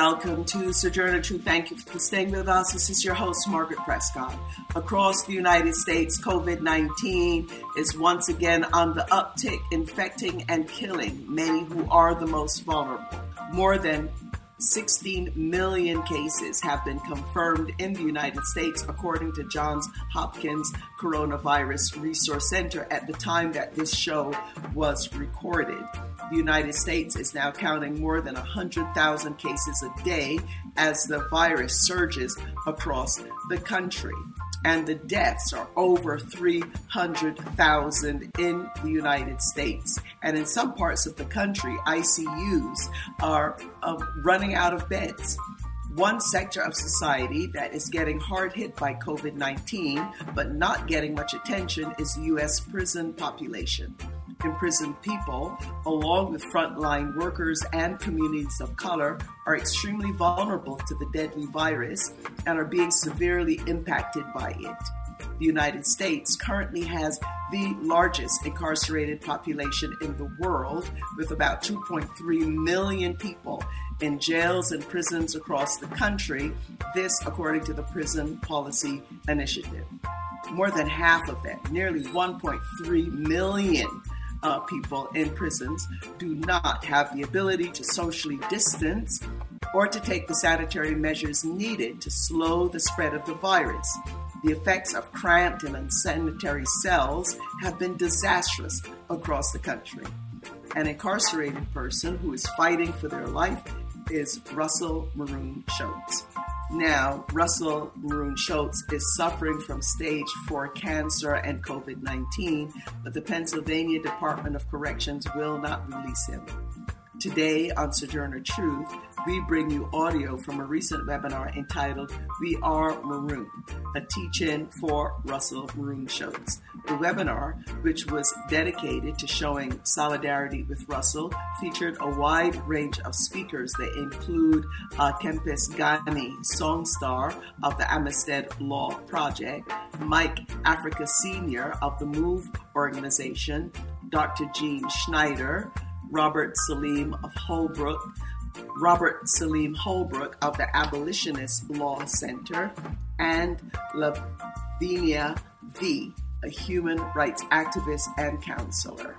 Welcome to Sojourner Truth. Thank you for staying with us. This is your host, Margaret Prescod. Across the United States, COVID-19 is once again on the uptick, infecting and killing many who are the most vulnerable. More than 16 million cases have been confirmed in the United States, according to Johns Hopkins Coronavirus Resource Center at the time that this show was recorded. The United States is now counting more than 100,000 cases a day as the virus surges across the country. And the deaths are over 300,000 in the United States. And in some parts of the country, ICUs are running out of beds. One sector of society that is getting hard hit by COVID-19 but not getting much attention is the U.S. prison population. Imprisoned people, along with frontline workers and communities of color, are extremely vulnerable to the deadly virus and are being severely impacted by it. The United States currently has the largest incarcerated population in the world, with about 2.3 million people in jails and prisons across the country, this according to the Prison Policy Initiative. More than half of that, nearly 1.3 million people in prisons do not have the ability to socially distance or to take the sanitary measures needed to slow the spread of the virus. The effects of cramped and unsanitary cells have been disastrous across the country. An incarcerated person who is fighting for their life is Russell Maroon Schultz. Now, Russell Maroon Schultz is suffering from stage 4 cancer and COVID-19, but the Pennsylvania Department of Corrections will not release him. Today on Sojourner Truth, we bring you audio from a recent webinar entitled We Are Maroon, a teach-in for Russell Maroon Schultz. The webinar, which was dedicated to showing solidarity with Russell, featured a wide range of speakers. They include Kempis Ghani Songster of the Amistad Law Project, Mike Africa Sr. of the MOVE Organization, Dr. Jean Schneider, Robert Saleem Holbrook of the Abolitionist Law Center, and Lavinia V, a human rights activist and counselor.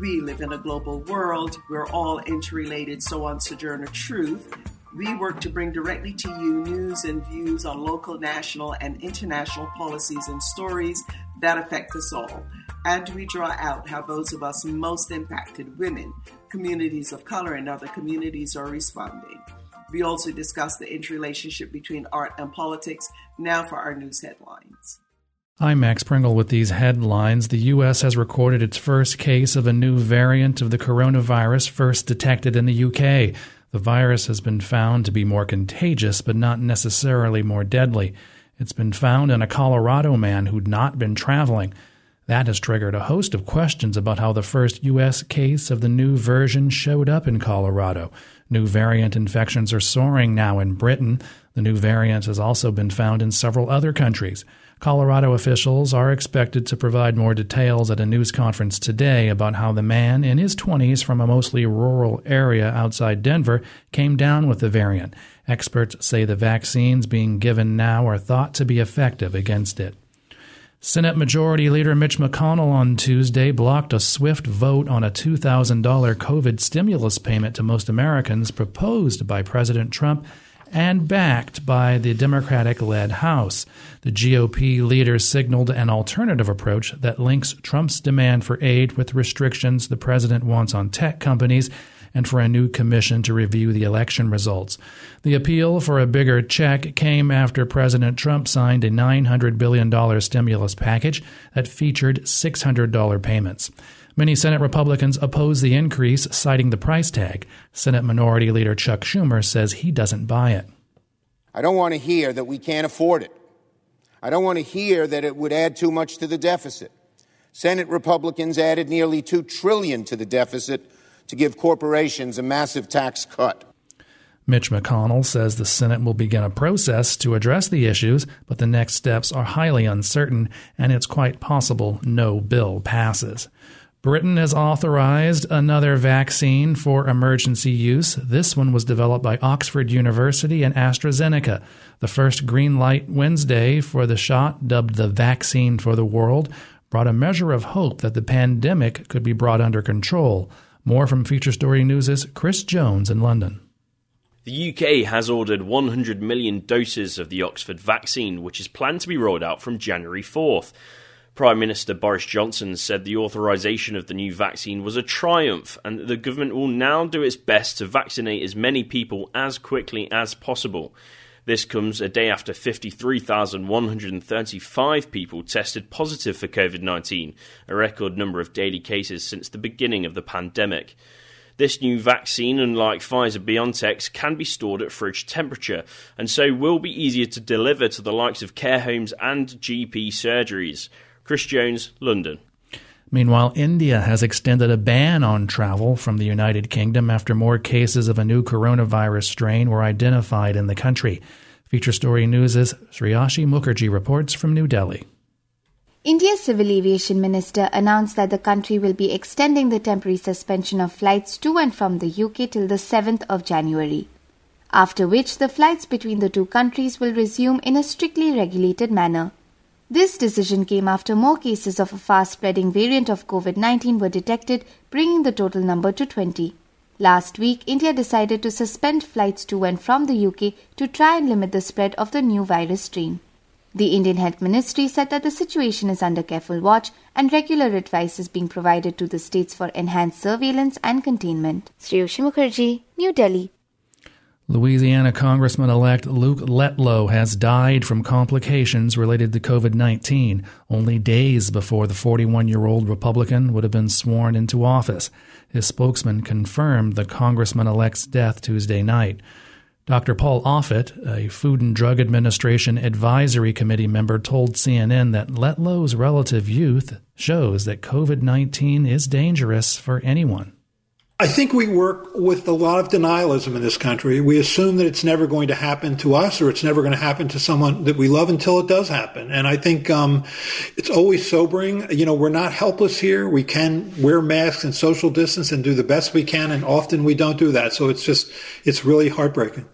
We live in a global world. We're all interrelated, so on Sojourner Truth, we work to bring directly to you news and views on local, national, and international policies and stories that affect us all. And we draw out how those of us most impacted, women, communities of color, and other communities are responding. We also discuss the interrelationship between art and politics. Now for our news headlines. I'm Max Pringle with these headlines. The U.S. has recorded its first case of a new variant of the coronavirus, first detected in the U.K. The virus has been found to be more contagious, but not necessarily more deadly. It's been found in a Colorado man who'd not been traveling. That has triggered a host of questions about how the first U.S. case of the new version showed up in Colorado. New variant infections are soaring now in Britain. The new variant has also been found in several other countries. Colorado officials are expected to provide more details at a news conference today about how the man in his 20s from a mostly rural area outside Denver came down with the variant. Experts say the vaccines being given now are thought to be effective against it. Senate Majority Leader Mitch McConnell on Tuesday blocked a swift vote on a $2,000 COVID stimulus payment to most Americans proposed by President Trump and backed by the Democratic-led House. The GOP leader signaled an alternative approach that links Trump's demand for aid with restrictions the president wants on tech companies and for a new commission to review the election results. The appeal for a bigger check came after President Trump signed a $900 billion stimulus package that featured $600 payments. Many Senate Republicans oppose the increase, citing the price tag. Senate Minority Leader Chuck Schumer says he doesn't buy it. I don't want to hear that we can't afford it. I don't want to hear that it would add too much to the deficit. Senate Republicans added nearly $2 trillion to the deficit to give corporations a massive tax cut. Mitch McConnell says the Senate will begin a process to address the issues, but the next steps are highly uncertain, and it's quite possible no bill passes. Britain has authorized another vaccine for emergency use. This one was developed by Oxford University and AstraZeneca. The first green light Wednesday for the shot, dubbed the vaccine for the world, brought a measure of hope that the pandemic could be brought under control. More from Future Story News' Chris Jones in London. The UK has ordered 100 million doses of the Oxford vaccine, which is planned to be rolled out from January 4th. Prime Minister Boris Johnson said the authorisation of the new vaccine was a triumph and that the government will now do its best to vaccinate as many people as quickly as possible. This comes a day after 53,135 people tested positive for COVID-19, a record number of daily cases since the beginning of the pandemic. This new vaccine, unlike Pfizer-BioNTech's, can be stored at fridge temperature and so will be easier to deliver to the likes of care homes and GP surgeries. Chris Jones, London. Meanwhile, India has extended a ban on travel from the United Kingdom after more cases of a new coronavirus strain were identified in the country. Feature Story News' Sriyashi Mukherjee reports from New Delhi. India's Civil Aviation Minister announced that the country will be extending the temporary suspension of flights to and from the UK till the 7th of January, after which the flights between the two countries will resume in a strictly regulated manner. This decision came after more cases of a fast-spreading variant of COVID-19 were detected, bringing the total number to 20. Last week, India decided to suspend flights to and from the UK to try and limit the spread of the new virus strain. The Indian Health Ministry said that the situation is under careful watch and regular advice is being provided to the states for enhanced surveillance and containment. Sriyashi Mukherjee, New Delhi. Louisiana Congressman-elect Luke Letlow has died from complications related to COVID-19 only days before the 41-year-old Republican would have been sworn into office. His spokesman confirmed the Congressman-elect's death Tuesday night. Dr. Paul Offit, a Food and Drug Administration Advisory Committee member, told CNN that Letlow's relative youth shows that COVID-19 is dangerous for anyone. I think we work with a lot of denialism in this country. We assume that it's never going to happen to us or it's never going to happen to someone that we love until it does happen. And I think it's always sobering. You know, we're not helpless here. We can wear masks and social distance and do the best we can, and often we don't do that. So it's really heartbreaking.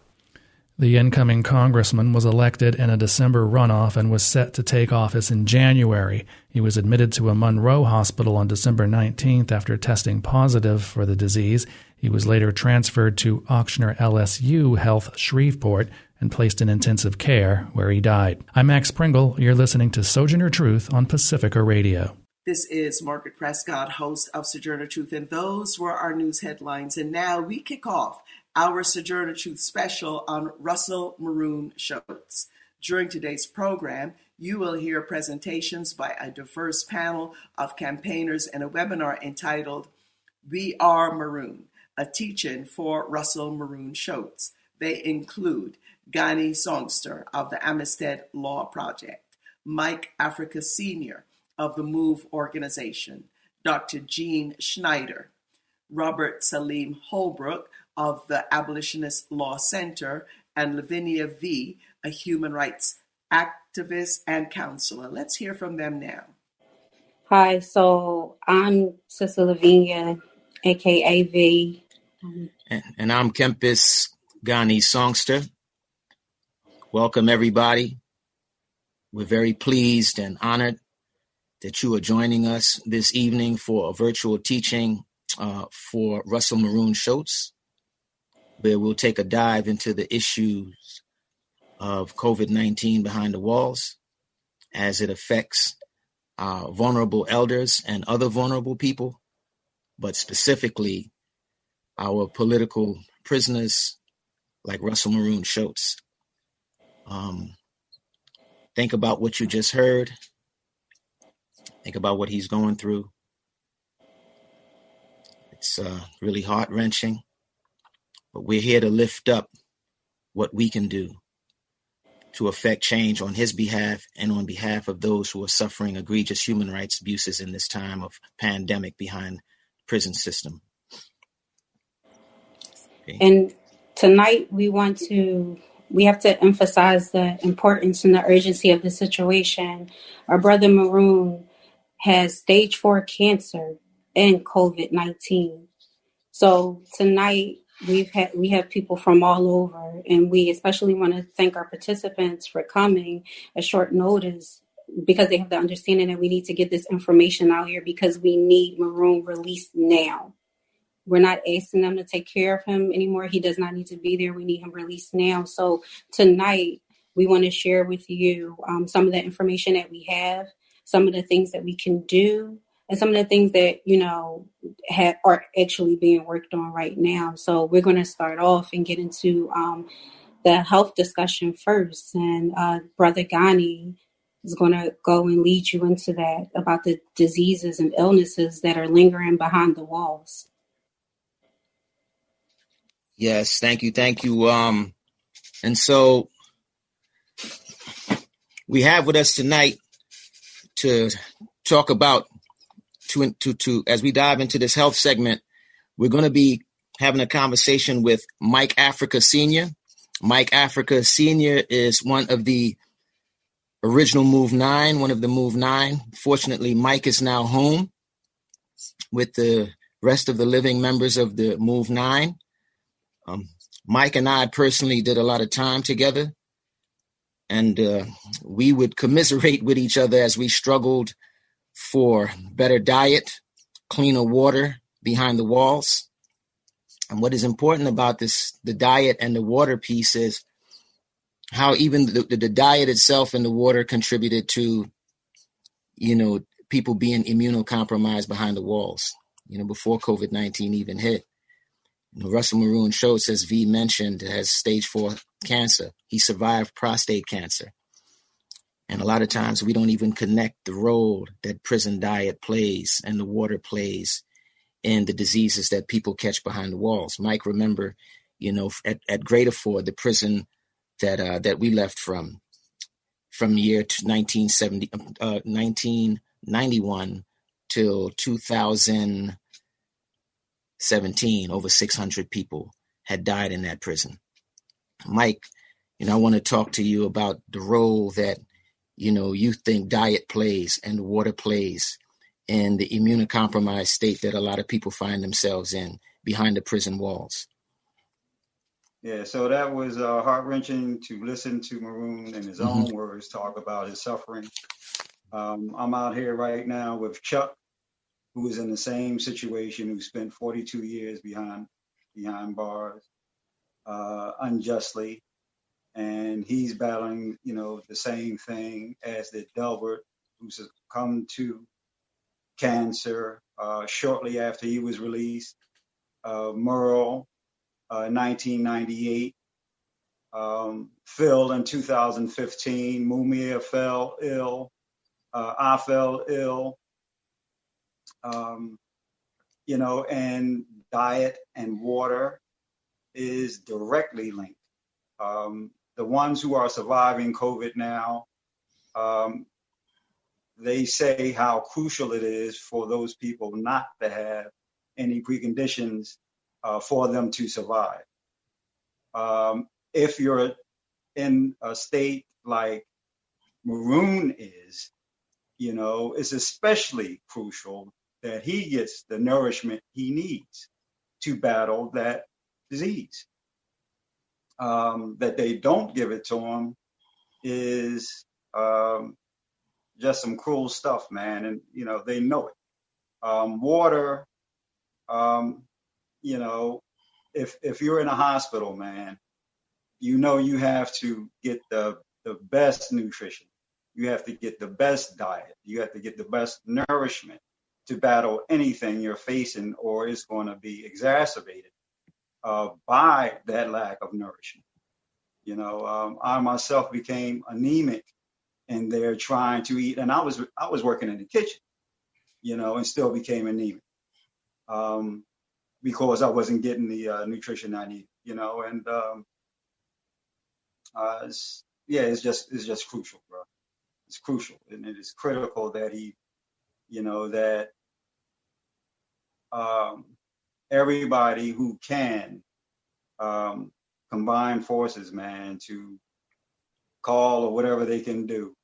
The incoming congressman was elected in a December runoff and was set to take office in January. He was admitted to a Monroe hospital on December 19th after testing positive for the disease. He was later transferred to Auctioner LSU Health Shreveport and placed in intensive care, where he died. I'm Max Pringle. You're listening to Sojourner Truth on Pacifica Radio. This is Margaret Prescod, host of Sojourner Truth, and those were our news headlines. And now we kick off our Sojourner Truth special on Russell Maroon Schultz. During today's program, you will hear presentations by a diverse panel of campaigners and a webinar entitled We Are Maroon, a teach-in for Russell Maroon Schultz. They include Ghani Songster of the Amistad Law Project, Mike Africa Sr. of the MOVE Organization, Dr. Jean Schneider, Robert Saleem Holbrook of the Abolitionist Law Center, and Lavinia V, a human rights activist and counselor. Let's hear from them now. Hi, so I'm Sister Lavinia, a.k.a. V. And I'm Kempis Ghani Songster. Welcome, everybody. We're very pleased and honored that you are joining us this evening for a virtual teaching for Russell Maroon Schultz, where we'll take a dive into the issues of COVID-19 behind the walls as it affects vulnerable elders and other vulnerable people, but specifically our political prisoners like Russell Maroon Schultz. Think about what you just heard. Think about what he's going through. It's really heart-wrenching, but we're here to lift up what we can do to affect change on his behalf and on behalf of those who are suffering egregious human rights abuses in this time of pandemic behind the prison system. Okay. And tonight we have to emphasize the importance and the urgency of the situation. Our brother Maroon has stage 4 cancer. and COVID-19. So tonight we have people from all over, and we especially want to thank our participants for coming at short notice, because they have the understanding that we need to get this information out here, because we need Maroon released now. We're not asking them to take care of him anymore. He does not need to be there. We need him released now. So tonight we want to share with you some of the information that we have, some of the things that we can do, and some of the things that, you know, are actually being worked on right now. So we're going to start off and get into the health discussion first. And Brother Ghani is going to go and lead you into that, about the diseases and illnesses that are lingering behind the walls. Yes, thank you. Thank you. And so we have with us tonight to talk about, as we dive into this health segment, we're going to be having a conversation with Mike Africa Sr. Mike Africa Sr. is one of the original Move 9, one of the Move 9. Fortunately, Mike is now home with the rest of the living members of the Move 9. Mike and I personally did a lot of time together, and we would commiserate with each other as we struggled for better diet, cleaner water behind the walls. And what is important about this, the diet and the water piece, is how even the diet itself and the water contributed to, you know, people being immunocompromised behind the walls, you know, before COVID-19 even hit. Russell Maroon Schultz, as V mentioned, has stage 4 cancer. He survived prostate cancer. And a lot of times we don't even connect the role that prison diet plays and the water plays in the diseases that people catch behind the walls. Mike, remember, you know, at Graterford, the prison that we left from year 1991 till 2017, over 600 people had died in that prison. Mike, you know, I want to talk to you about the role that, you know, you think diet plays and water plays in the immunocompromised state that a lot of people find themselves in behind the prison walls. Yeah, so that was heart-wrenching to listen to Maroon in his own words talk about his suffering. I'm out here right now with Chuck, who was in the same situation, who spent 42 years behind bars unjustly. And he's battling, you know, the same thing as did Delbert, who succumbed to cancer shortly after he was released. Merle, 1998, Phil in 2015, Mumia fell ill, I fell ill. You know, and diet and water is directly linked. The ones who are surviving COVID now, they say how crucial it is for those people not to have any preconditions for them to survive. If you're in a state like Maroon is, you know, it's especially crucial that he gets the nourishment he needs to battle that disease. That they don't give it to him is just some cruel stuff, man. And, you know, they know it. Water, you know, if you're in a hospital, man, you know you have to get the best nutrition. You have to get the best diet. You have to get the best nourishment to battle anything you're facing, or it's going to be exacerbated by that lack of nourishment. You know, I myself became anemic, and they're trying to eat, and I was working in the kitchen, you know, and still became anemic because I wasn't getting the nutrition I needed. You know, and it's just crucial, bro. It's crucial, and it is critical that he, you know, that everybody who can combine forces, man, to call or whatever they can do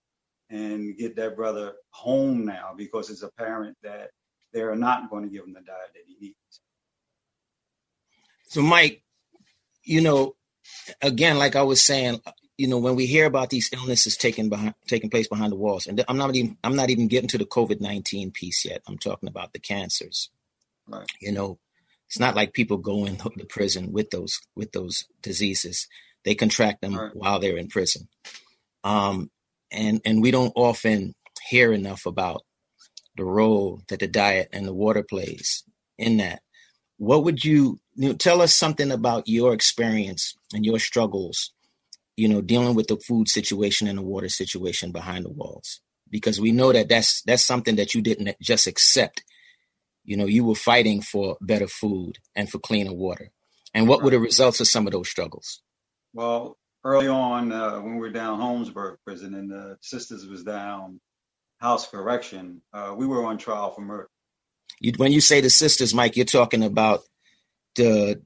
and get that brother home now, because it's apparent that they're not going to give him the diet that he needs. So, Mike, you know, again, like I was saying, you know, when we hear about these illnesses taking place behind the walls, and I'm not even getting to the COVID-19 piece yet. I'm talking about the cancers. Right. You know, it's not like people go into prison with those diseases. They contract them right. while they're in prison. And we don't often hear enough about the role that the diet and the water plays in that. What would you tell us something about your experience and your struggles, you know, dealing with the food situation and the water situation behind the walls, because we know that that's something that you didn't just accept. You know, you were fighting for better food and for cleaner water. And what were the results of some of those struggles? Well, early on, when we were down Holmesburg prison and the sisters was down House Correction, we were on trial for murder. When you say the sisters, Mike, you're talking about the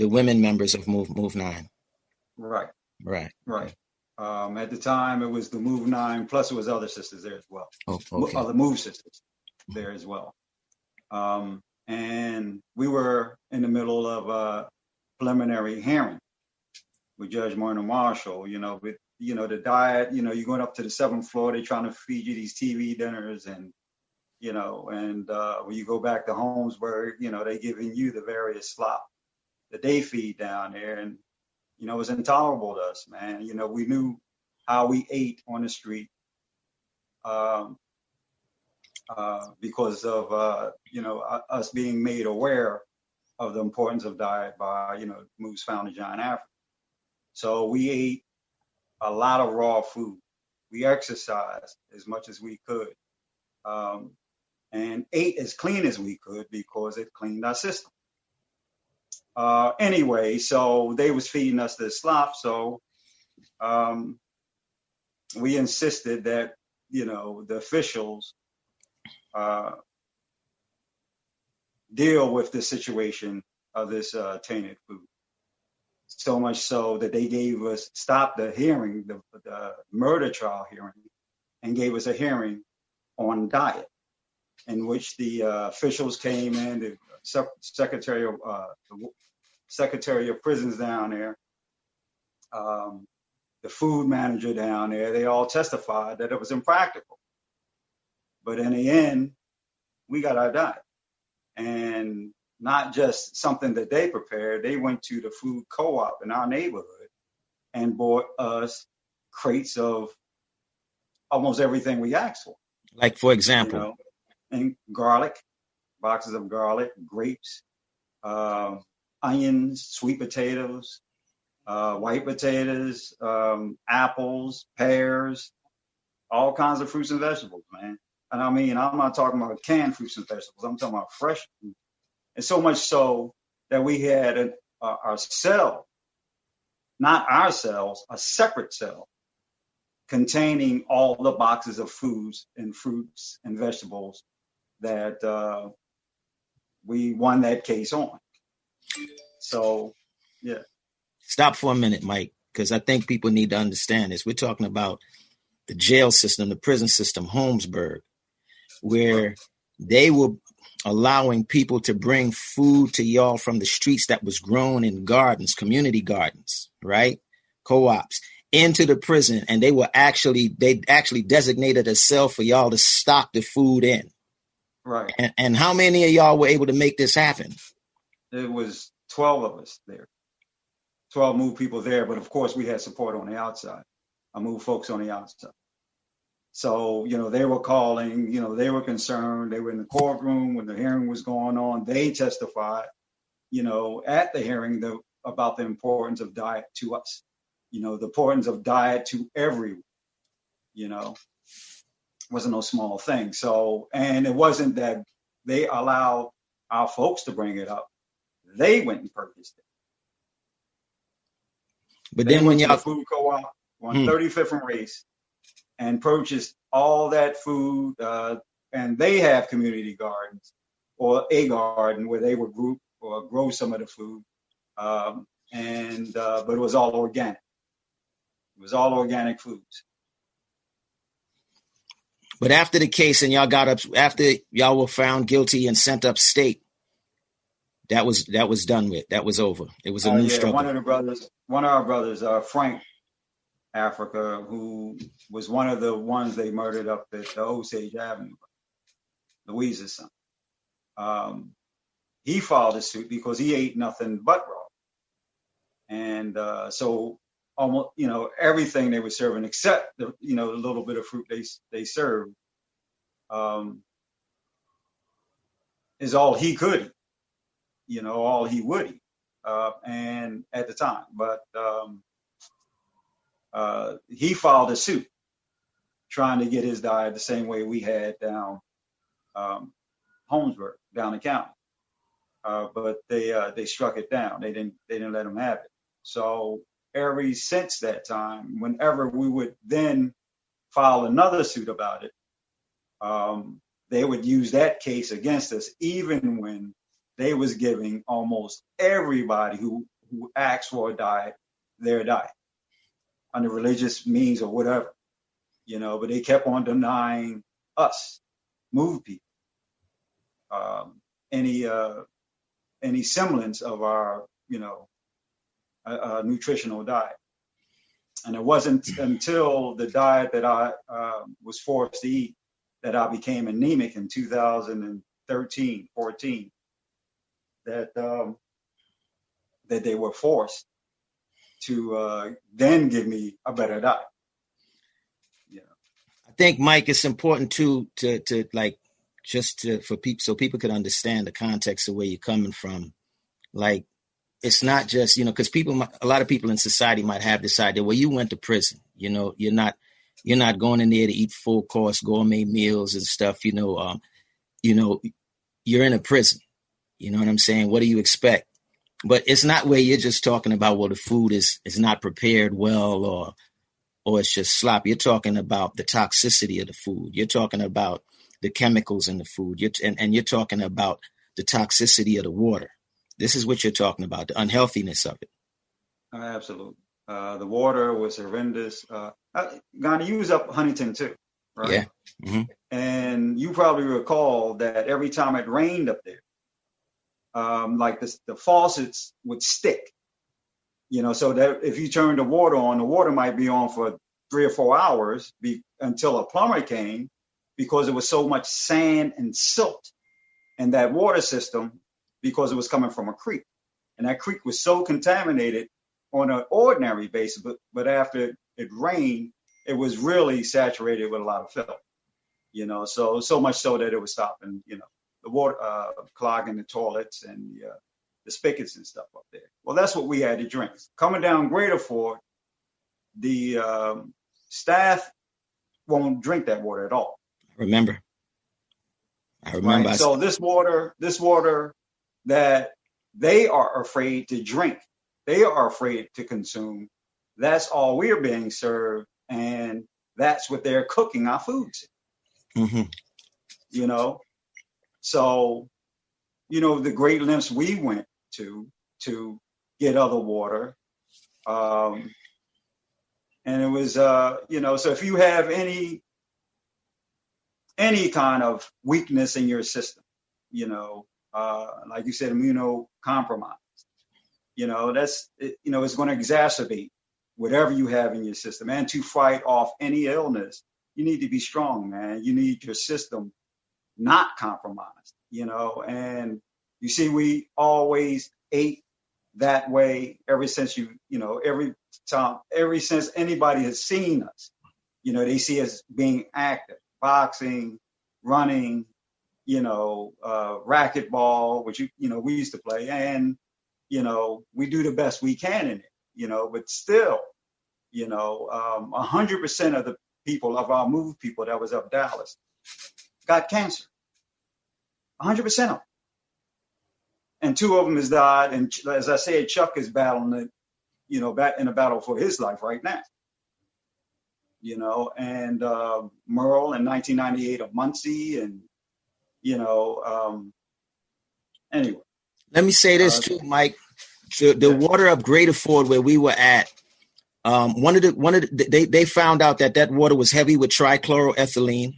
women members of Move 9. Right. At the time, it was the Move 9, plus it was other sisters there as well. Oh, okay. Other Move sisters there as well. And we were in the middle of a preliminary hearing with Judge Martin Marshall, you know, with, you know, the diet, you know, you're going up to the 7th floor, they're trying to feed you these TV dinners and, you know, and when you go back to Holmesburg, you know, they're giving you the various slop that they feed down there. And, you know, it was intolerable to us, man. You know, we knew how we ate on the street. Because of, you know, us being made aware of the importance of diet by, you know, MOVE's founder, John Africa. So we ate a lot of raw food. We exercised as much as we could and ate as clean as we could because it cleaned our system. Anyway, so they was feeding us this slop. So we insisted that, you know, the officials deal with the situation of this tainted food. So much so that they stopped the hearing, the murder trial hearing, and gave us a hearing on diet, in which the officials came in, the Secretary of Prisons down there, the food manager down there, they all testified that it was impractical. But in the end, we got our diet. And not just something that they prepared, they went to the food co-op in our neighborhood and bought us crates of almost everything we asked for. Like, for example? You know, and garlic, boxes of garlic, grapes, onions, sweet potatoes, white potatoes, apples, pears, all kinds of fruits and vegetables, man. And I mean, I'm not talking about canned fruits and vegetables. I'm talking about fresh food. And so much so that we had a cell, not ourselves, a separate cell containing all the boxes of foods and fruits and vegetables that we won that case on. So, yeah. Stop for a minute, Mike, because I think people need to understand this. We're talking about the jail system, the prison system, Holmesburg, where they were allowing people to bring food to y'all from the streets that was grown in gardens, community gardens, right? Co-ops into the prison. And they actually designated a cell for y'all to stock the food in. Right. And how many of y'all were able to make this happen? It was 12 of us there, 12 MOVE people there. But of course we had support on the outside. I MOVE folks on the outside. So, you know, they were calling, you know, they were concerned. They were in the courtroom when the hearing was going on. They testified, you know, at the hearing about the importance of diet to us, you know, the importance of diet to everyone, you know, wasn't no small thing. So, and it wasn't that they allowed our folks to bring it up. They went and purchased it. But then when y'all food co-op on 35th and Race, and purchased all that food, and they have community gardens or a garden where they would group or grow some of the food, but it was all organic. It was all organic foods. But after the case and y'all got up, after y'all were found guilty and sent up state, that was done with. That was over. It was a new struggle. One of our brothers, Frank Africa, who was one of the ones they murdered up at the Osage Avenue, Louise's son. He filed a suit because he ate nothing but raw. And so almost, everything they were serving except, the little bit of fruit they served is all he could eat, all he would eat and at the time. But he filed a suit trying to get his diet the same way we had down Holmesburg, down the county. But they struck it down. They didn't let them have it. So since that time, whenever we would then file another suit about it, they would use that case against us, even when they was giving almost everybody who asked for a diet their diet under religious means or whatever, But they kept on denying us, MOVE people, any semblance of our, nutritional diet. And it wasn't until the diet that I was forced to eat that I became anemic in 2013, 14, that they were forced to then give me a better diet. Yeah. I think, Mike, it's important for people, so people could understand the context of where you're coming from. Like, it's not just, because a lot of people in society might have this idea, well, you went to prison, you're not going in there to eat full course gourmet meals and stuff, you're in a prison, you know what I'm saying? What do you expect? But it's not where you're just talking about, well, the food is not prepared well or it's just sloppy. You're talking about the toxicity of the food. You're talking about the chemicals in the food. And you're talking about the toxicity of the water. This is what you're talking about, the unhealthiness of it. Absolutely. The water was horrendous. Ghani, you was up Huntington too, right? Yeah. Mm-hmm. And you probably recall that every time it rained up there, the faucets would stick, so that if you turned the water on, the water might be on for 3 or 4 hours until a plumber came, because there was so much sand and silt in that water system, because it was coming from a creek. And that creek was so contaminated on an ordinary basis, but after it rained, it was really saturated with a lot of filth, so much so that it was stopping, the water, clogging the toilets and the spigots and stuff up there. Well, that's what we had to drink. Coming down Graterford, the staff won't drink that water at all. I remember. Right? So this water that they are afraid to drink, they are afraid to consume, that's all we're being served, and that's what they're cooking our foods in. Mm-hmm. So, the great lengths we went to get other water. And it was, so if you have any kind of weakness in your system, like you said, immunocompromised, it's going to exacerbate whatever you have in your system. And to fight off any illness, you need to be strong, man. You need your system not compromised, and you see, we always ate that way ever since every since anybody has seen us, they see us being active, boxing, running, racquetball, which, we used to play, and, we do the best we can in it, but still, 100% of the people, of our MOVE people that was up Dallas, got cancer, 100% of them. And 2 of them has died. And as I said, Chuck is battling it, in a battle for his life right now. And Merle in 1998 of Muncie, and, anyway. Let me say this too, Mike. The water up Graterford where we were at, they found out that water was heavy with trichloroethylene.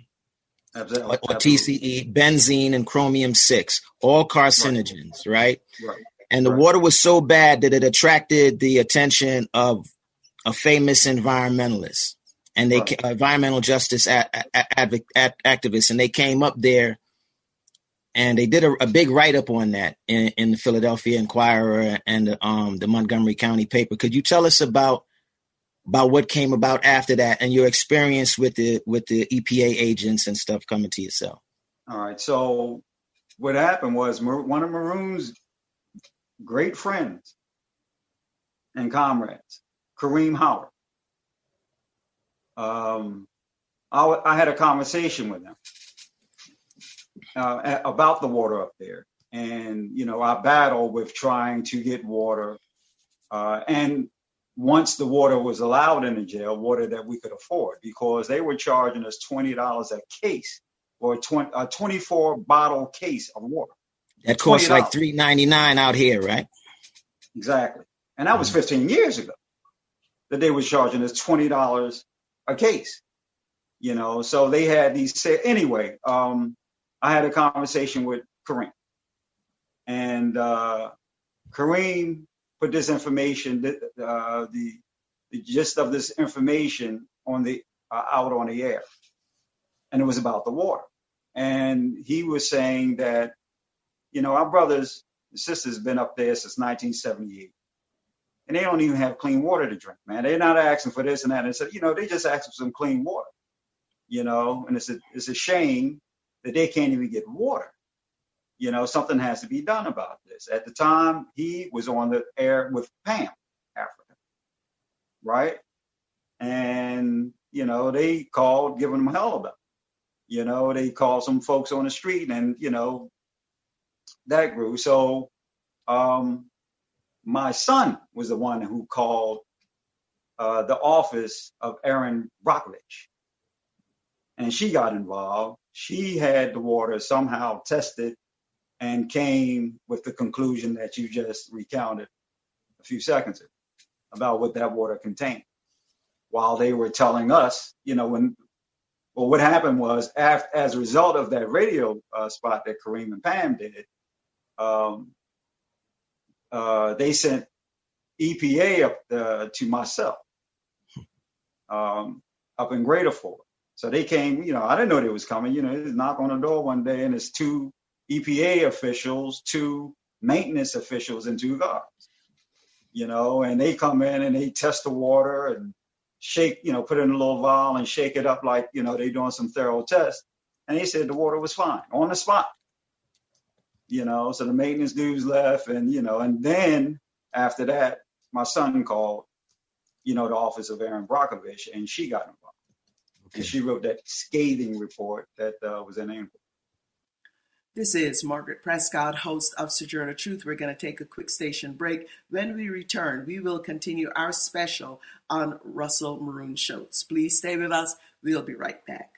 or TCE, benzene, and chromium-6, all carcinogens, right? And the water was so bad that it attracted the attention of a famous environmentalist and they environmental justice activists, and they came up there and they did a big write-up on that in the Philadelphia Inquirer and the Montgomery County paper. Could you tell us about what came about after that and your experience with the EPA agents and stuff coming to yourself? All right. So what happened was one of Maroon's great friends and comrades, Kareem Howard. I had a conversation with him about the water up there. And, you know, I battled with trying to get water. And once the water was allowed in the jail, water that we could afford, because they were charging us $20 a case or a 24-bottle case of water. That costs like $3.99 out here, right? Exactly. And that was 15 years ago that they were charging us $20 a case, you know. So they had these anyway, I had a conversation with Kareem. And Kareem put this information, the gist of this information on the out on the air. And it was about the water. And he was saying that, you know, our brothers and sisters been up there since 1978, and they don't even have clean water to drink, man. They're not asking for this and that. And so, you know, they just ask for some clean water, you know, and it's a shame that they can't even get water. You know, something has to be done about this. At the time, he was on the air with Pam Africa, right? And, you know, they called giving them hell about it. You know, they called some folks on the street and, you know, that grew. So my son was the one who called the office of Erin Brockovich, and she got involved. She had the water somehow tested and came with the conclusion that you just recounted a few seconds ago about what that water contained. While they were telling us, you know, what happened was as a result of that radio spot that Kareem and Pam did, they sent EPA up to myself up in Graterford. So they came, you know, I didn't know they was coming. You know, they knock on the door one day and it's 2 EPA officials, 2 maintenance officials, and 2 guards. You know, and they come in and they test the water and shake, you know, put it in a little vial and shake it up like, you know, they're doing some thorough tests. And they said the water was fine on the spot. You know, so the maintenance dudes left and, you know, and then after that, my son called, you know, the office of Erin Brockovich, and she got involved. Okay. And she wrote that scathing report that was in April. This is Margaret Prescod, host of Sojourner Truth. We're going to take a quick station break. When we return, we will continue our special on Russell Maroon Schultz. Please stay with us. We'll be right back.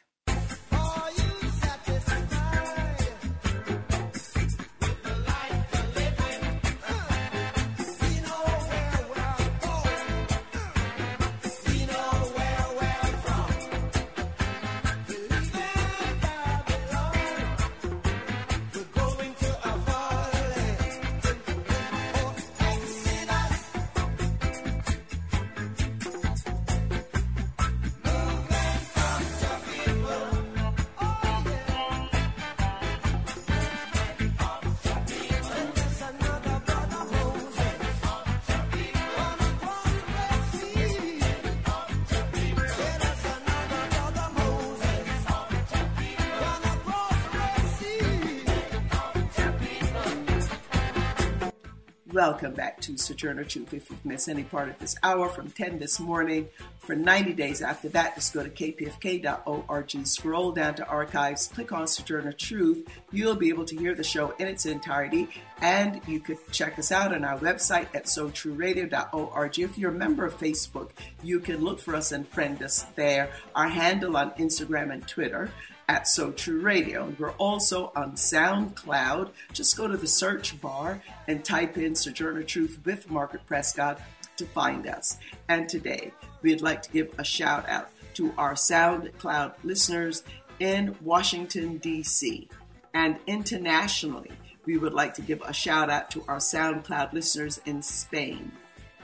Welcome back to Sojourner Truth. If you've missed any part of this hour, from 10 this morning, for 90 days after that, just go to kpfk.org, scroll down to archives, click on Sojourner Truth. You'll be able to hear the show in its entirety, and you could check us out on our website at sotrueradio.org. If you're a member of Facebook, you can look for us and friend us there. Our handle on Instagram and Twitter, at So True Radio. We're also on SoundCloud. Just go to the search bar and type in Sojourner Truth with Margaret Prescod to find us. And today, we'd like to give a shout out to our SoundCloud listeners in Washington, D.C. And internationally, we would like to give a shout out to our SoundCloud listeners in Spain.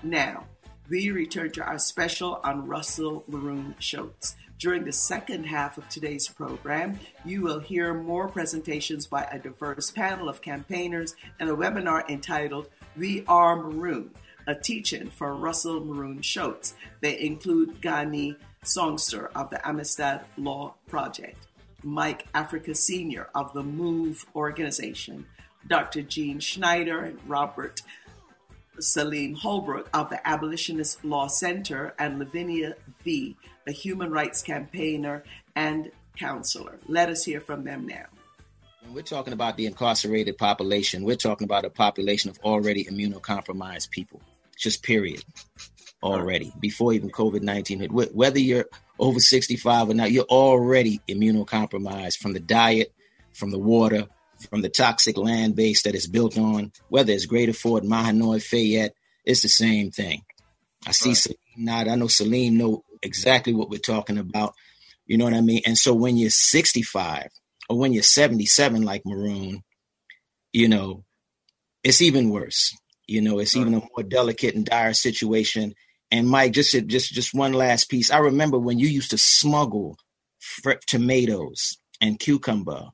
Now, we return to our special on Russell Maroon Schultz. During the second half of today's program, you will hear more presentations by a diverse panel of campaigners and a webinar entitled We Are Maroon, a teach-in for Russell Maroon Schultz. They include Ghani Songster of the Amistad Law Project, Mike Africa Sr. of the MOVE Organization, Dr. Jean Schneider and Robert Saleem Holbrook of the Abolitionist Law Center, and Lavinia V, a human rights campaigner and counselor. Let us hear from them now. When we're talking about the incarcerated population, we're talking about a population of already immunocompromised people, just period, already, before even COVID-19 hit. Whether you're over 65 or not, you're already immunocompromised from the diet, from the water, from the toxic land base that it's built on, whether it's Graterford, Mahanoy, Fayette, it's the same thing. I see Saleem nod. I know Saleem know exactly what we're talking about. You know what I mean? And so when you're 65 or when you're 77, like Maroon, you know, it's even worse. You know, it's even a more delicate and dire situation. And Mike, just one last piece. I remember when you used to smuggle tomatoes and cucumber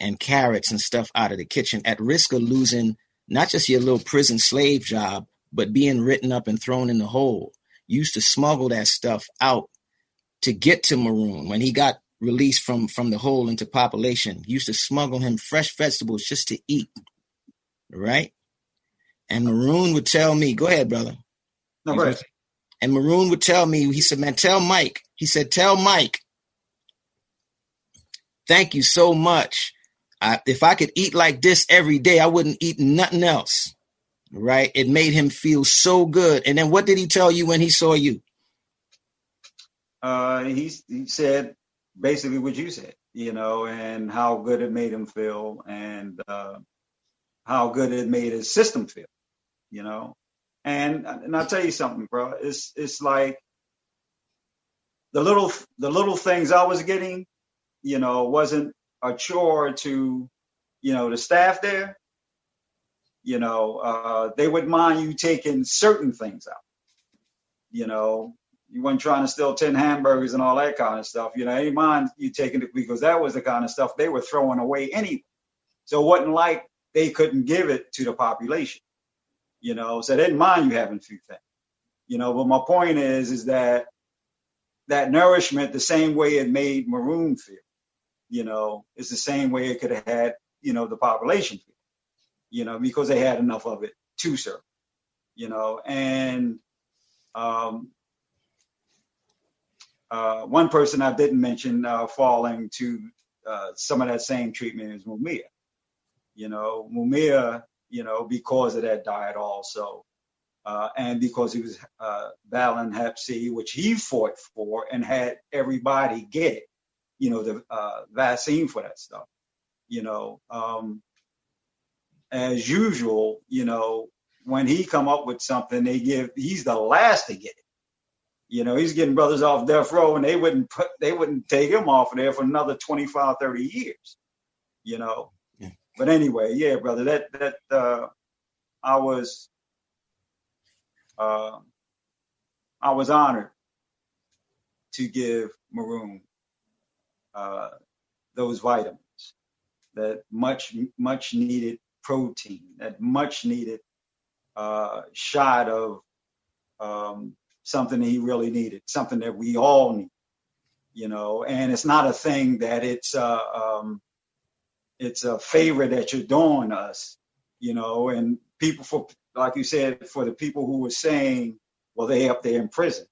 and carrots and stuff out of the kitchen at risk of losing not just your little prison slave job, but being written up and thrown in the hole. You used to smuggle that stuff out to get to Maroon. When he got released from the hole into population, you used to smuggle him fresh vegetables just to eat, right? And Maroon would tell me, go ahead, brother. No, right. And Maroon would tell me, he said, man, tell Mike. He said, tell Mike, thank you so much. If I could eat like this every day, I wouldn't eat nothing else, right? It made him feel so good. And then what did he tell you when he saw you? He said basically what you said, you know, and how good it made him feel and how good it made his system feel, you know. And I'll tell you something, bro. It's like the little things I was getting, you know, wasn't a chore to, you know, the staff there. You know, they wouldn't mind you taking certain things out. You know, you weren't trying to steal 10 hamburgers and all that kind of stuff. You know, they didn't mind you taking it because that was the kind of stuff they were throwing away anyway. So it wasn't like they couldn't give it to the population. You know, so they didn't mind you having a few things. You know, but my point is that nourishment, the same way it made Maroon feel, you know, is the same way it could have had, you know, the population feel. You know, because they had enough of it to serve, you know. And one person I didn't mention falling to some of that same treatment is Mumia. You know, Mumia, you know, because of that diet also, and because he was battling Hep C, which he fought for and had everybody get, you know, the vaccine for that stuff, you know. As usual, you know, when he come up with something, he's the last to get it. You know, he's getting brothers off death row, and they wouldn't take him off of there for another 25, 30 years, you know. Yeah. But anyway, yeah, brother, I was honored to give Maroon those vitamins, that much needed protein, that much needed shot of something that he really needed, something that we all need, you know. And it's not a thing that it's a favor that you're doing us, you know. And people, for like you said, for the people who were saying, well, they up there in prison,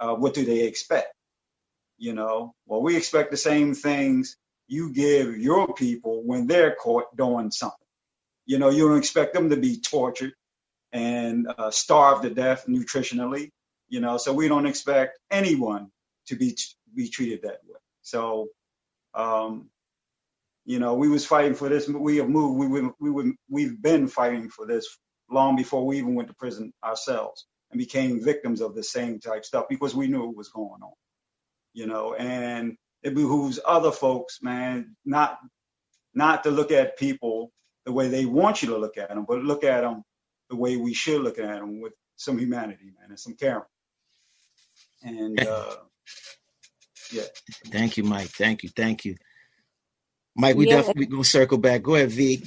what do they expect? You know, well, we expect the same things you give your people when they're caught doing something. You know, you don't expect them to be tortured and starved to death nutritionally, you know, so we don't expect anyone to be treated that way. So, you know, we was fighting for this. We have moved. We've been fighting for this long before we even went to prison ourselves and became victims of the same type stuff because we knew it was going on, you know. And it behooves other folks, man, not to look at people the way they want you to look at them, but look at them the way we should look at them, with some humanity, man, and some caring. And yeah. Thank you, Mike. Thank you. Mike, we definitely going to circle back. Go ahead, V.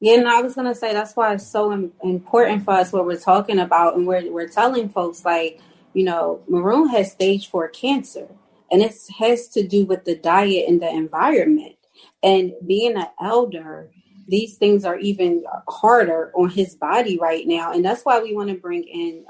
Yeah, no, I was going to say that's why it's so important for us what we're talking about, and we're telling folks, like, you know, Maroon has stage 4 cancer, and it has to do with the diet and the environment. And being an elder, these things are even harder on his body right now. And that's why we want to bring in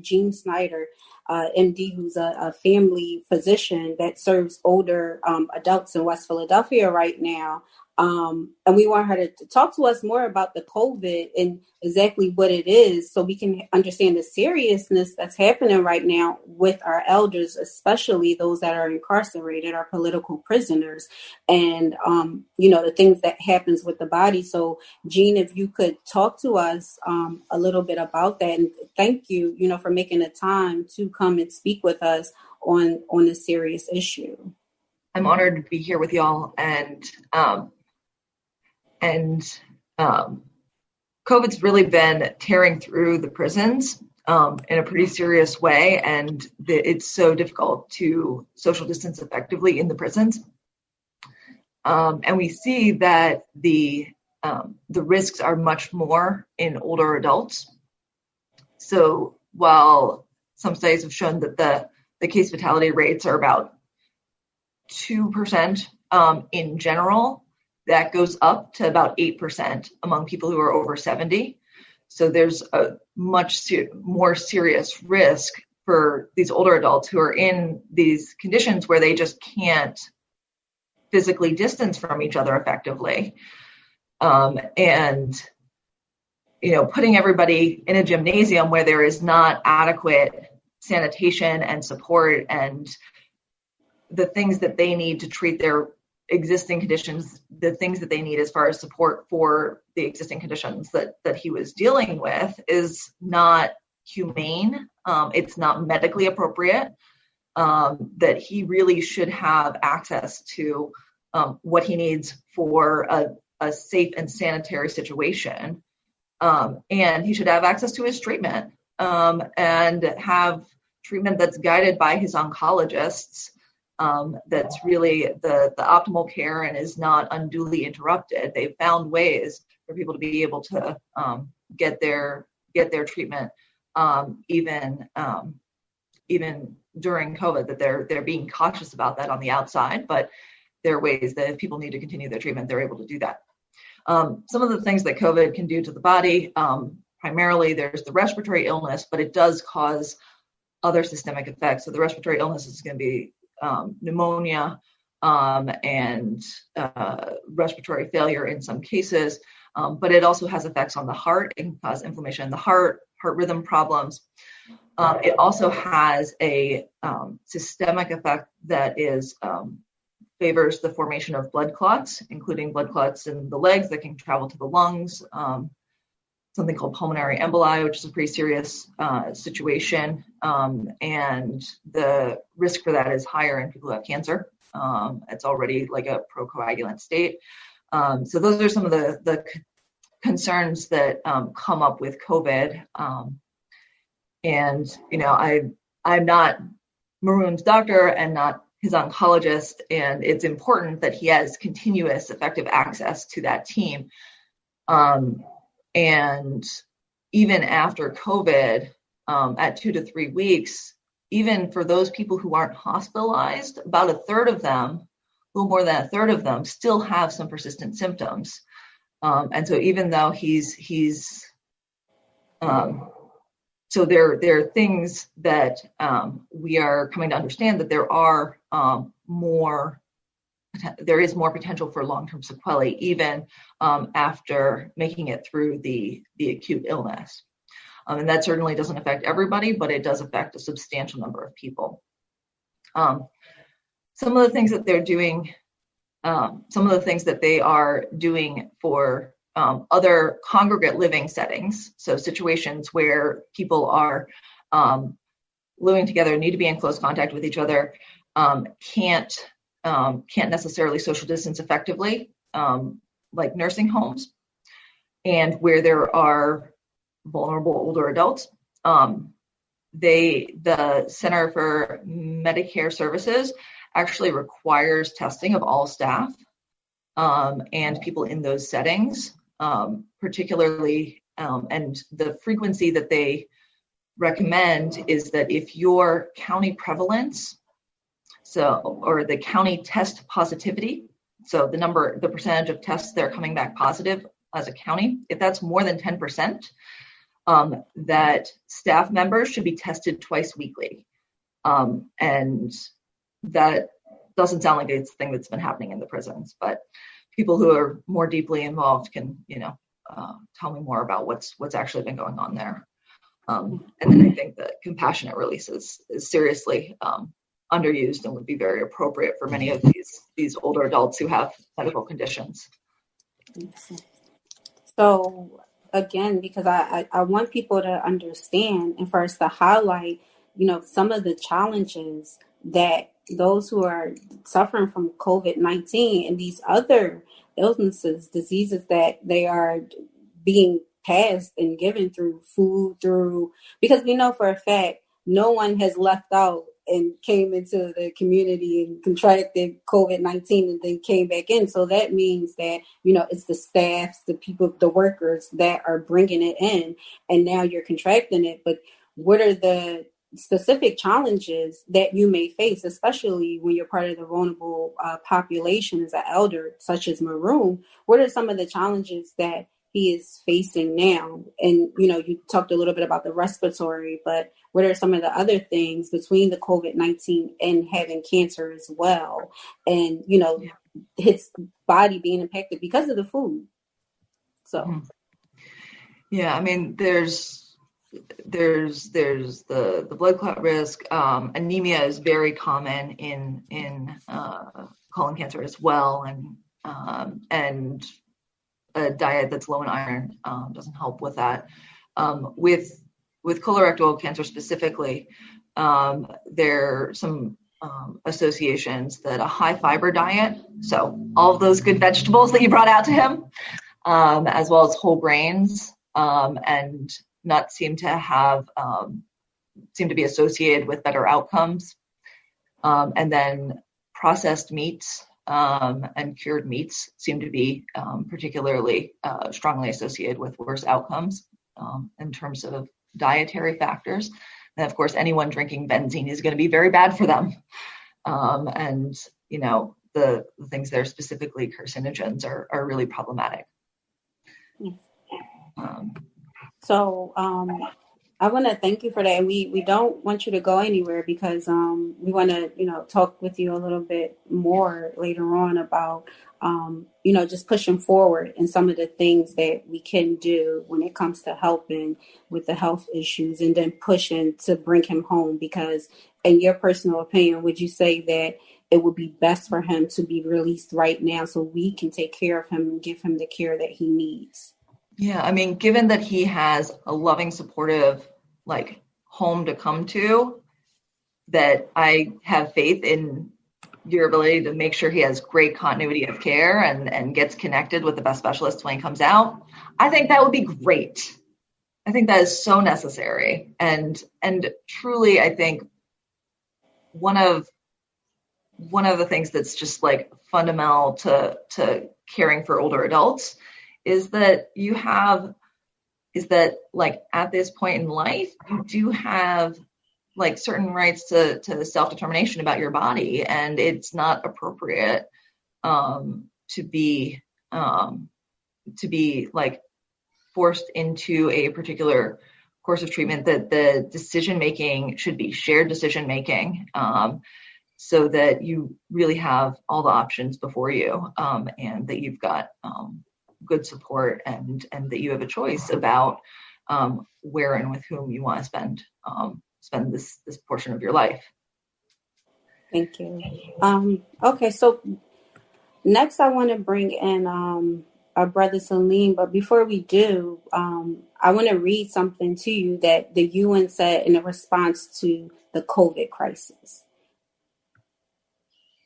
Jean Schneider, MD, who's a family physician that serves older adults in West Philadelphia right now. And we want her to talk to us more about the COVID and exactly what it is, so we can understand the seriousness that's happening right now with our elders, especially those that are incarcerated, our political prisoners, and, you know, the things that happens with the body. So, Jean, if you could talk to us a little bit about that. And thank you, you know, for making the time to come and speak with us on this serious issue. I'm honored to be here with y'all. And COVID's really been tearing through the prisons in a pretty serious way, and it's so difficult to social distance effectively in the prisons. And we see that the risks are much more in older adults. So while some studies have shown that the case fatality rates are about 2% in general, that goes up to about 8% among people who are over 70. So there's a much more serious risk for these older adults who are in these conditions where they just can't physically distance from each other effectively. And, you know, putting everybody in a gymnasium where there is not adequate sanitation and support and the things that they need to treat their existing conditions, the things that they need as far as support for the existing conditions that he was dealing with, is not humane. It's not medically appropriate, that he really should have access to what he needs for a safe and sanitary situation. And he should have access to his treatment and have treatment that's guided by his oncologists. That's really the optimal care and is not unduly interrupted. They've found ways for people to be able to get their treatment even during COVID. That they're being cautious about that on the outside, but there are ways that if people need to continue their treatment, they're able to do that. Some of the things that COVID can do to the body, primarily there's the respiratory illness, but it does cause other systemic effects. So the respiratory illness is going to be pneumonia and respiratory failure in some cases, but it also has effects on the heart and cause inflammation in the heart, heart rhythm problems. It also has a systemic effect that is favors the formation of blood clots, including blood clots in the legs that can travel to the lungs, something called pulmonary emboli, which is a pretty serious situation. And the risk for that is higher in people who have cancer. It's already like a procoagulant state. So those are some of the concerns that come up with COVID. And, you know, I'm not Maroon's doctor and not his oncologist. And it's important that he has continuous effective access to that team. And even after COVID, at 2 to 3 weeks, even for those people who aren't hospitalized, about a third of them, a little more than a third of them, still have some persistent symptoms. And so even though so there are things that we are coming to understand, that there are there is more potential for long-term sequelae, even after making it through the acute illness. And that certainly doesn't affect everybody, but it does affect a substantial number of people. Some of the things that they're doing, for other congregate living settings, so situations where people are living together, need to be in close contact with each other, can't can't necessarily social distance effectively, like nursing homes, and where there are vulnerable older adults. The Center for Medicare Services actually requires testing of all staff and people in those settings, particularly, and the frequency that they recommend is that if your county prevalence, or the county test positivity, so the percentage of tests that are coming back positive as a county, if that's more than 10%, that staff members should be tested twice weekly. And that doesn't sound like it's the thing that's been happening in the prisons, but people who are more deeply involved can, tell me more about what's actually been going on there. And then I think that compassionate release is seriously underused and would be very appropriate for many of these older adults who have medical conditions. So again, because I want people to understand and for us to highlight, some of the challenges that those who are suffering from COVID-19 and these other illnesses, diseases that they are being passed and given through food, because we know for a fact, no one has left out and came into the community and contracted COVID-19 and then came back in. So that means that, it's the staffs, the people, the workers that are bringing it in, and now you're contracting it. But what are the specific challenges that you may face, especially when you're part of the vulnerable population as an elder, such as Maroon? What are some of the challenges that he is facing now? And, you talked a little bit about the respiratory, but what are some of the other things between the COVID-19 and having cancer as well? And, his body being impacted because of the food. So, yeah, I mean, there's the blood clot risk. Anemia is very common in colon cancer as well. And a diet that's low in iron doesn't help with that. With colorectal cancer specifically, there are some associations that a high fiber diet, so all of those good vegetables that you brought out to him, as well as whole grains and nuts seem to be associated with better outcomes. And then processed meats and cured meats seem to be particularly strongly associated with worse outcomes in terms of dietary factors. And of course, anyone drinking benzene is going to be very bad for them. The things that are specifically carcinogens are really problematic. So I want to thank you for that. And we don't want you to go anywhere because we want to, talk with you a little bit more later on about, just pushing forward and some of the things that we can do when it comes to helping with the health issues and then pushing to bring him home. Because in your personal opinion, would you say that it would be best for him to be released right now so we can take care of him and give him the care that he needs? Yeah, I mean, given that he has a loving, supportive, home to come to, that I have faith in your ability to make sure he has great continuity of care and gets connected with the best specialist when he comes out. I think that would be great. I think that is so necessary. And truly, I think one of the things that's just fundamental to caring for older adults is that at this point in life, you do have certain rights to self-determination about your body, and it's not appropriate to be forced into a particular course of treatment. That the decision-making should be shared decision-making, so that you really have all the options before you, and that you've got good support and that you have a choice about where and with whom you want to spend this portion of your life. Thank you. Okay, so next I want to bring in our brother Saleem, but before we do, I want to read something to you that the UN said in a response to the COVID crisis.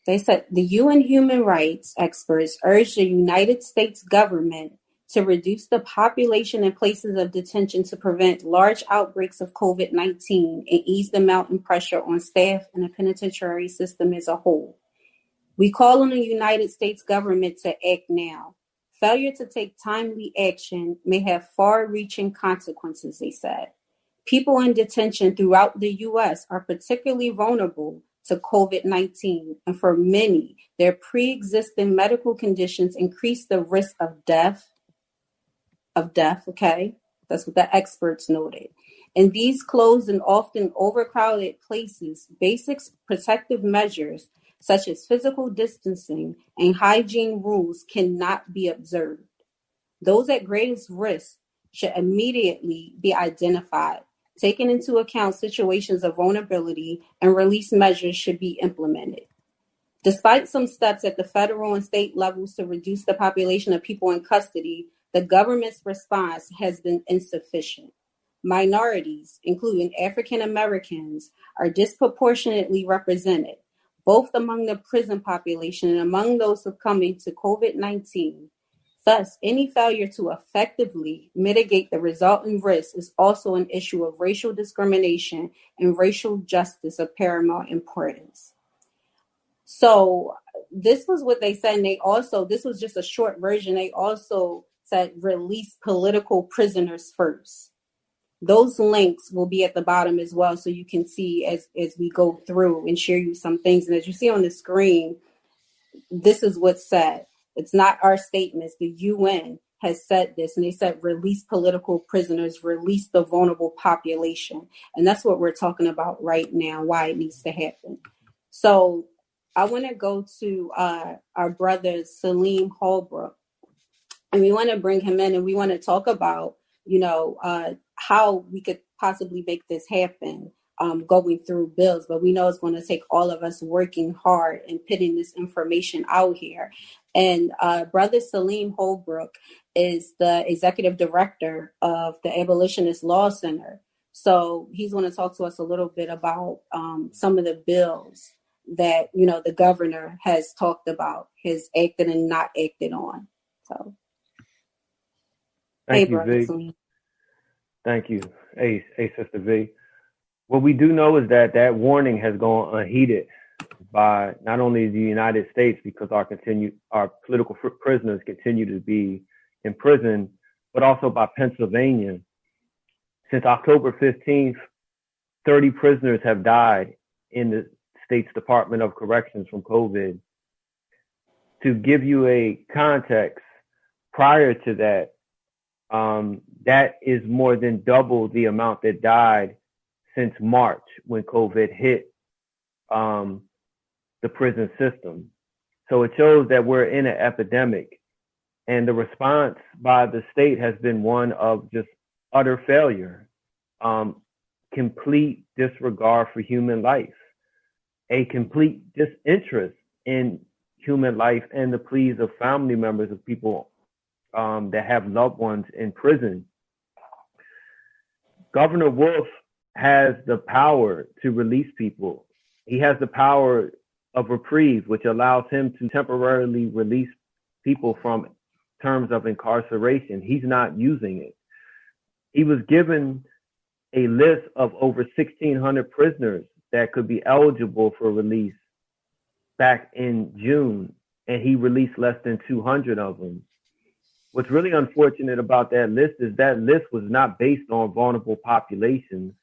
They said the UN human rights experts urged the United States government to reduce the population in places of detention to prevent large outbreaks of COVID-19 and ease the mounting pressure on staff and the penitentiary system as a whole. We call on the United States government to act now. Failure to take timely action may have far-reaching consequences, they said. People in detention throughout the U.S. are particularly vulnerable to COVID-19, and for many, their pre-existing medical conditions increase the risk of death. Okay? That's what the experts noted. In these closed and often overcrowded places, basic protective measures such as physical distancing and hygiene rules cannot be observed. Those at greatest risk should immediately be identified. Taking into account situations of vulnerability and release measures should be implemented. Despite some steps at the federal and state levels to reduce the population of people in custody, the government's response has been insufficient. Minorities, including African Americans, are disproportionately represented, both among the prison population and among those succumbing to COVID-19. Thus, any failure to effectively mitigate the resultant risk is also an issue of racial discrimination and racial justice of paramount importance. So this was what they said. And they also, this was just a short version. They also said release political prisoners first. Those links will be at the bottom as well. So you can see as we go through and share you some things. And as you see on the screen, this is what's said. It's not our statements. The UN has said this, and they said release political prisoners, release the vulnerable population. And that's what we're talking about right now, why it needs to happen. So I want to go to our brother, Saleem Holbrook, and we want to bring him in, and we want to talk about, how we could possibly make this happen. Going through bills, but we know it's going to take all of us working hard and putting this information out here. And Brother Saleem Holbrook is the executive director of the Abolitionist Law Center. So he's going to talk to us a little bit about some of the bills that, the governor has talked about, has acted and not acted on. So. Thank you, Brother Saleem. Thank you. Hey, Sister V. What we do know is that warning has gone unheeded by not only the United States, because our political prisoners continue to be in prison, but also by Pennsylvania. Since October 15th, 30 prisoners have died in the state's Department of Corrections from COVID. To give you a context, prior to that, that is more than double the amount that died since March, when COVID hit the prison system. So it shows that we're in an epidemic, and the response by the state has been one of just utter failure, complete disregard for human life, a complete disinterest in human life and the pleas of family members of people that have loved ones in prison. Governor Wolf has the power to release people. He has the power of reprieve, which allows him to temporarily release people from terms of incarceration. He's not using it. He was given a list of over 1,600 prisoners that could be eligible for release back in June, and he released less than 200 of them. What's really unfortunate about that list is that list was not based on vulnerable populations.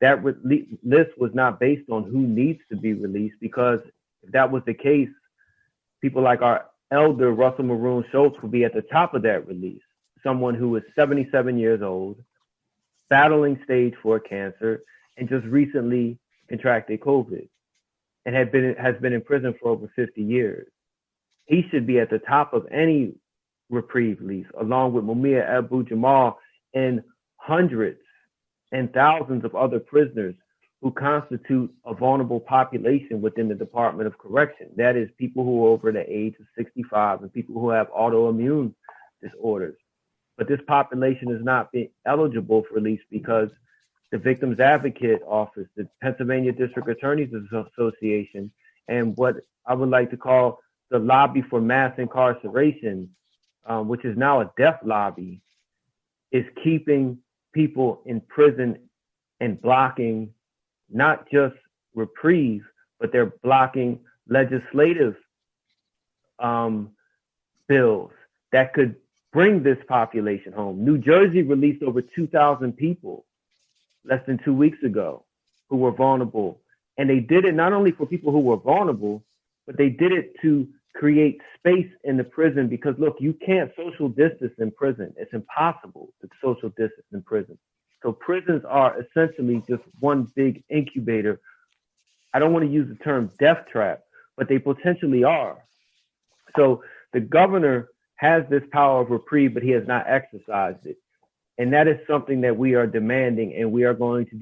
That list was not based on who needs to be released, because if that was the case, people like our elder Russell Maroon Schultz would be at the top of that release. Someone who is 77 years old, battling stage 4 cancer, and just recently contracted COVID, and has been in prison for over 50 years. He should be at the top of any reprieve release, along with Mumia Abu-Jamal and hundreds and thousands of other prisoners who constitute a vulnerable population within the Department of Correction. That is, people who are over the age of 65 and people who have autoimmune disorders. But this population is not eligible for release because the Victims Advocate Office, the Pennsylvania District Attorneys Association, and what I would like to call the lobby for mass incarceration, which is now a death lobby, is keeping people in prison and blocking not just reprieve, but they're blocking legislative bills that could bring this population home. New Jersey released over 2,000 people less than 2 weeks ago who were vulnerable. And they did it not only for people who were vulnerable, but they did it to create space in the prison, because look, you can't social distance in prison. It's impossible to social distance in prison. So prisons are essentially just one big incubator. I don't want to use the term death trap, but they potentially are. So the governor has this power of reprieve, but he has not exercised it. And that is something that we are demanding, and we are going to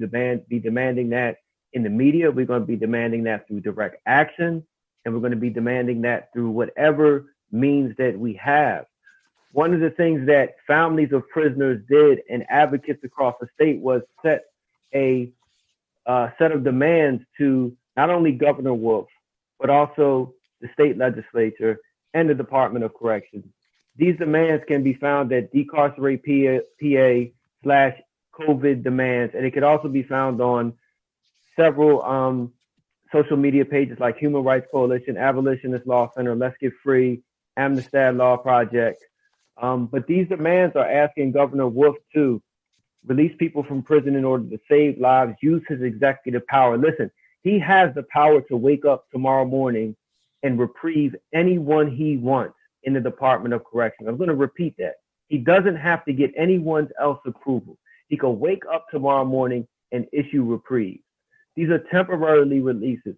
be demanding that in the media. We're going to be demanding that through direct action, and we're going to be demanding that through whatever means that we have. One of the things that families of prisoners did and advocates across the state was set a set of demands to not only Governor Wolf, but also the state legislature and the Department of Corrections. These demands can be found at decarcerate.pa/COVID demands, and it could also be found on several social media pages like Human Rights Coalition, Abolitionist Law Center, Let's Get Free, Amistad Law Project. But these demands are asking Governor Wolf to release people from prison in order to save lives, use his executive power. Listen, he has the power to wake up tomorrow morning and reprieve anyone he wants in the Department of Corrections. I'm going to repeat that. He doesn't have to get anyone else's approval. He can wake up tomorrow morning and issue reprieve. These are temporarily releases,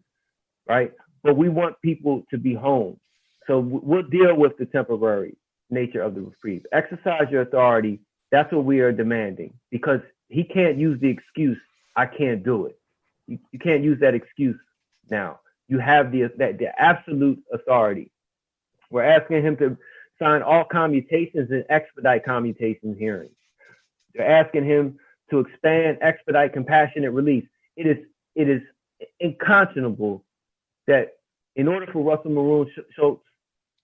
right? But we want people to be home. So we'll deal with the temporary nature of the reprieve. Exercise your authority. That's what we are demanding, because he can't use the excuse, I can't do it. You can't use that excuse now. You have the absolute authority. We're asking him to sign all commutations and expedite commutation hearings. They're asking him to expand, expedite compassionate release. It is unconscionable that in order for Russell Maroon Schultz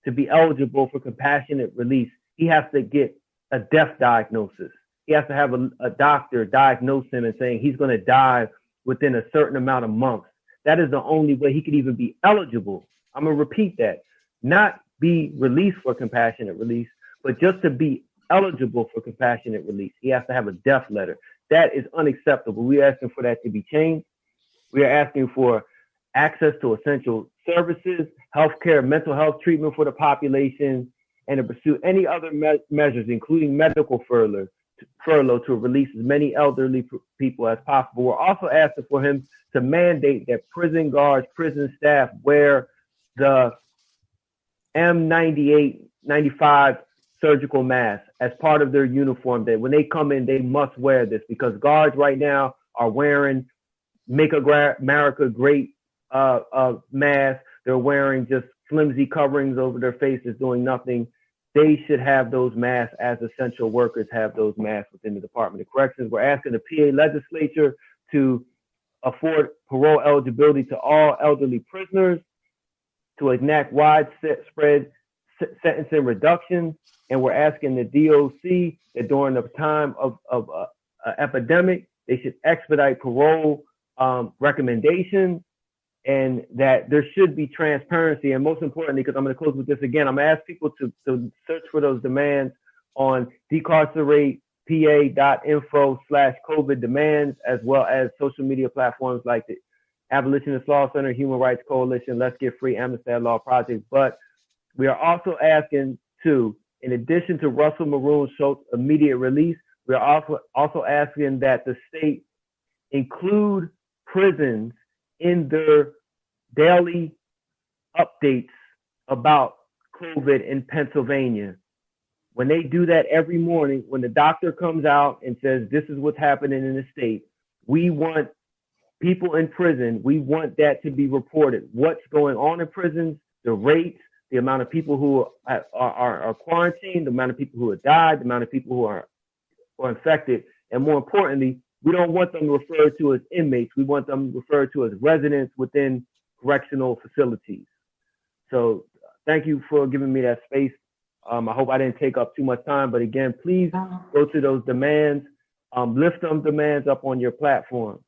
to be eligible for compassionate release, he has to get a death diagnosis. He has to have a doctor diagnose him and saying he's going to die within a certain amount of months. That is the only way he could even be eligible. I'm going to repeat that. Not be released for compassionate release, but just to be eligible for compassionate release, he has to have a death letter. That is unacceptable. We are asking for that to be changed. We are asking for access to essential services, healthcare, mental health treatment for the population, and to pursue any other measures, including medical furlough, to release as many elderly people as possible. We're also asking for him to mandate that prison guards, prison staff wear the M95 surgical mask as part of their uniform, that when they come in, they must wear this, because guards right now are wearing Make America Great masks. They're wearing just flimsy coverings over their faces, doing nothing. They should have those masks as essential workers have those masks within the Department of Corrections. We're asking the PA legislature to afford parole eligibility to all elderly prisoners, to enact widespread sentencing reductions, and we're asking the DOC that during the time of epidemic, they should expedite parole recommendations, and that there should be transparency. And most importantly, because I'm going to close with this again, I'm going to ask people to search for those demands on decarceratepa.info/COVID demands, as well as social media platforms like the Abolitionist Law Center, Human Rights Coalition, Let's Get Free, Amistad Law Project. But we are also asking to, in addition to Russell Maroon Schultz's immediate release, we are also asking that the state include prisons in their daily updates about COVID in Pennsylvania. When they do that every morning, when the doctor comes out and says, this is what's happening in the state, we want people in prison, we want that to be reported. What's going on in prisons, the rates, the amount of people who are quarantined, the amount of people who have died, the amount of people who are infected. And more importantly, we don't want them referred to as inmates. We want them referred to as residents within correctional facilities. So thank you for giving me that space. I hope I didn't take up too much time, but again, please go to those demands, lift them demands up on your platform.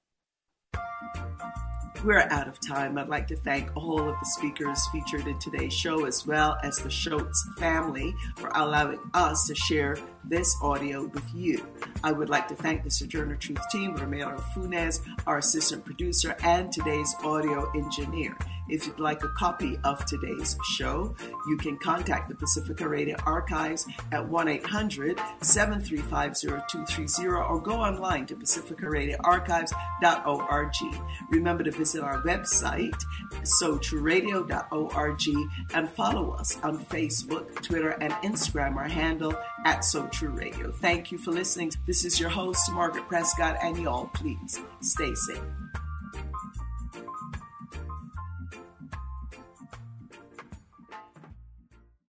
We're out of time. I'd like to thank all of the speakers featured in today's show, as well as the Schultz family, for allowing us to share this audio with you. I would like to thank the Sojourner Truth team, Romero Funes, our assistant producer, and today's audio engineer. If you'd like a copy of today's show, you can contact the Pacifica Radio Archives at 1-800-735-0230 or go online to pacificaradioarchives.org. Remember to visit our website, sotrueradio.org, and follow us on Facebook, Twitter, and Instagram, our handle at SoTrueRadio. Thank you for listening. This is your host, Margaret Prescod, and y'all, please stay safe.